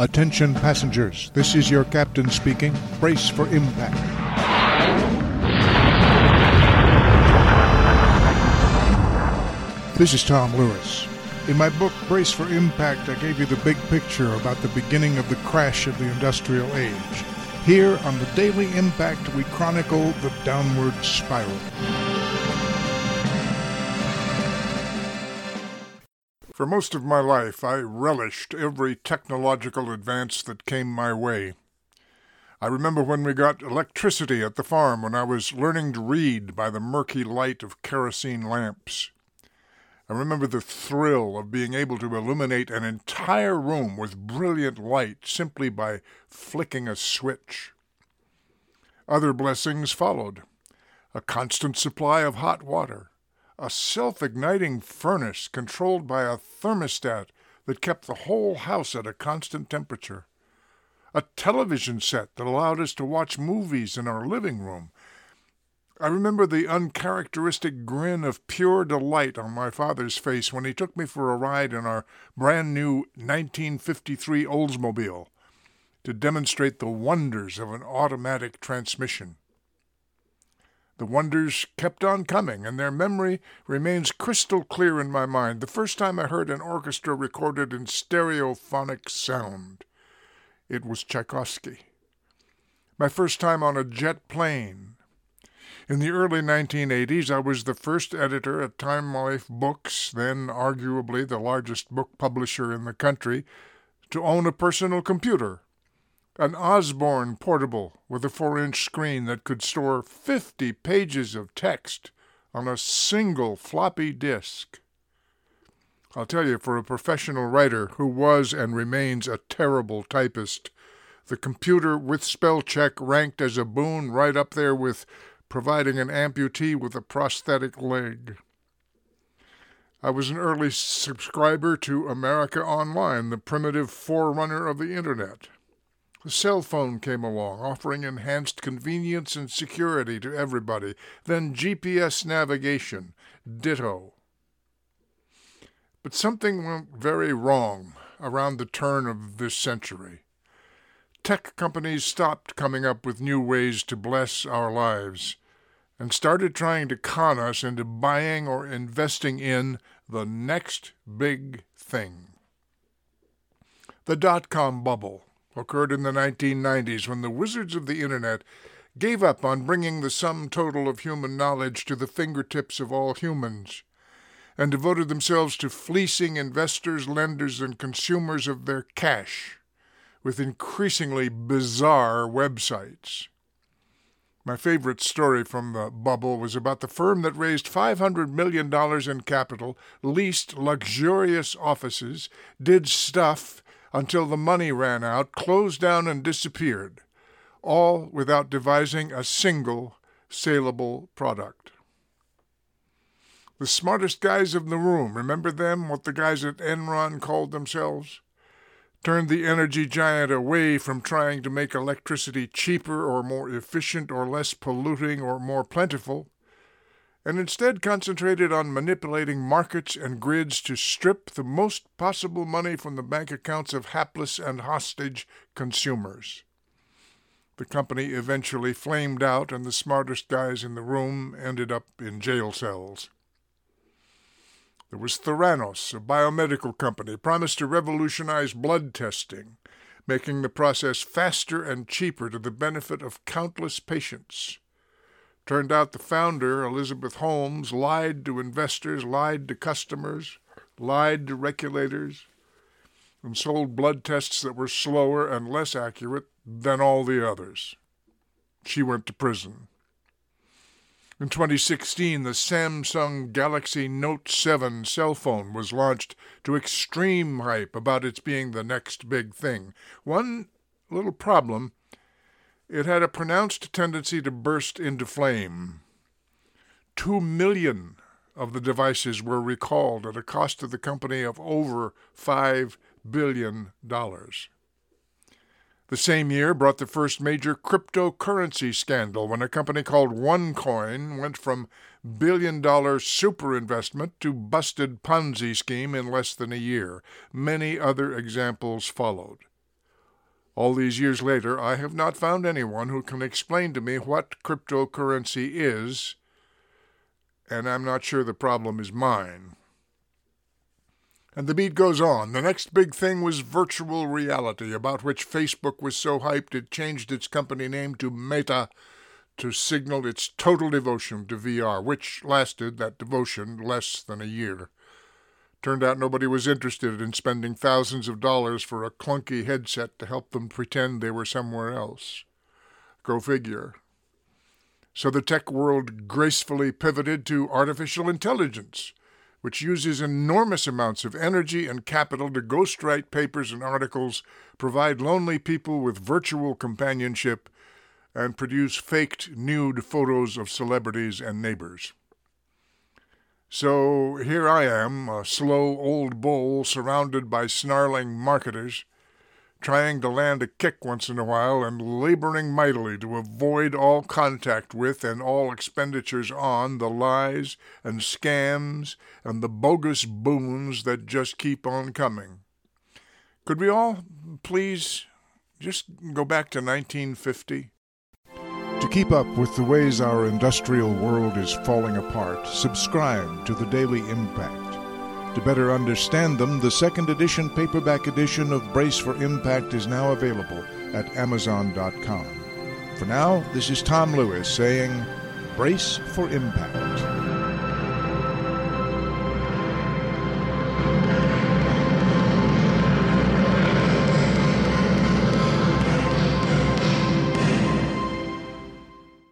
Attention passengers, this is your captain speaking. Brace for impact. This is Tom Lewis. In my book, Brace for Impact, I gave you the big picture about the beginning of the crash of the industrial age. Here on the Daily Impact, we chronicle the downward spiral. For most of my life, I relished every technological advance that came my way. I remember when we got electricity at the farm when I was learning to read by the murky light of kerosene lamps. I remember the thrill of being able to illuminate an entire room with brilliant light simply by flicking a switch. Other blessings followed. A constant supply of hot water. A self-igniting furnace controlled by a thermostat that kept the whole house at a constant temperature. A television set that allowed us to watch movies in our living room. I remember the uncharacteristic grin of pure delight on my father's face when he took me for a ride in our brand-new 1953 Oldsmobile to demonstrate the wonders of an automatic transmission. The wonders kept on coming, and their memory remains crystal clear in my mind. The first time I heard an orchestra recorded in stereophonic sound, it was Tchaikovsky. My first time on a jet plane. In the early 1980s, I was the first editor at Time Life Books, then arguably the largest book publisher in the country, to own a personal computer. An Osborne portable with a 4-inch screen that could store 50 pages of text on a single floppy disk. I'll tell you, for a professional writer who was and remains a terrible typist, the computer with spell check ranked as a boon right up there with providing an amputee with a prosthetic leg. I was an early subscriber to America Online, the primitive forerunner of the Internet. The cell phone came along, offering enhanced convenience and security to everybody, then GPS navigation, ditto. But something went very wrong around the turn of this century. Tech companies stopped coming up with new ways to bless our lives and started trying to con us into buying or investing in the next big thing. The dot-com bubble occurred in the 1990s when the wizards of the Internet gave up on bringing the sum total of human knowledge to the fingertips of all humans and devoted themselves to fleecing investors, lenders, and consumers of their cash with increasingly bizarre websites. My favorite story from the bubble was about the firm that raised $500 million in capital, leased luxurious offices, did stuff until the money ran out, closed down, and disappeared, all without devising a single saleable product. The smartest guys in the room, remember them, what the guys at Enron called themselves? Turned the energy giant away from trying to make electricity cheaper or more efficient or less polluting or more plentiful, and instead concentrated on manipulating markets and grids to strip the most possible money from the bank accounts of hapless and hostage consumers. The company eventually flamed out, and the smartest guys in the room ended up in jail cells. There was Theranos, a biomedical company, promised to revolutionize blood testing, making the process faster and cheaper to the benefit of countless patients. Turned out the founder, Elizabeth Holmes, lied to investors, lied to customers, lied to regulators, and sold blood tests that were slower and less accurate than all the others. She went to prison. In 2016, the Samsung Galaxy Note 7 cell phone was launched to extreme hype about its being the next big thing. One little problem: it had a pronounced tendency to burst into flame. 2 million of the devices were recalled at a cost to the company of over $5 billion. The same year brought the first major cryptocurrency scandal when a company called OneCoin went from billion-dollar super investment to busted Ponzi scheme in less than a year. Many other examples followed. All these years later, I have not found anyone who can explain to me what cryptocurrency is, and I'm not sure the problem is mine. And the beat goes on. The next big thing was virtual reality, about which Facebook was so hyped it changed its company name to Meta to signal its total devotion to VR, which lasted, that devotion, less than a year. Turned out nobody was interested in spending thousands of dollars for a clunky headset to help them pretend they were somewhere else. Go figure. So the tech world gracefully pivoted to artificial intelligence, which uses enormous amounts of energy and capital to ghostwrite papers and articles, provide lonely people with virtual companionship, and produce faked nude photos of celebrities and neighbors. So here I am, a slow old bull surrounded by snarling marketers, trying to land a kick once in a while and laboring mightily to avoid all contact with and all expenditures on the lies and scams and the bogus boons that just keep on coming. Could we all please just go back to 1950? To keep up with the ways our industrial world is falling apart, subscribe to the Daily Impact. To better understand them, the second edition paperback edition of Brace for Impact is now available at Amazon.com. For now, this is Tom Lewis saying, Brace for Impact.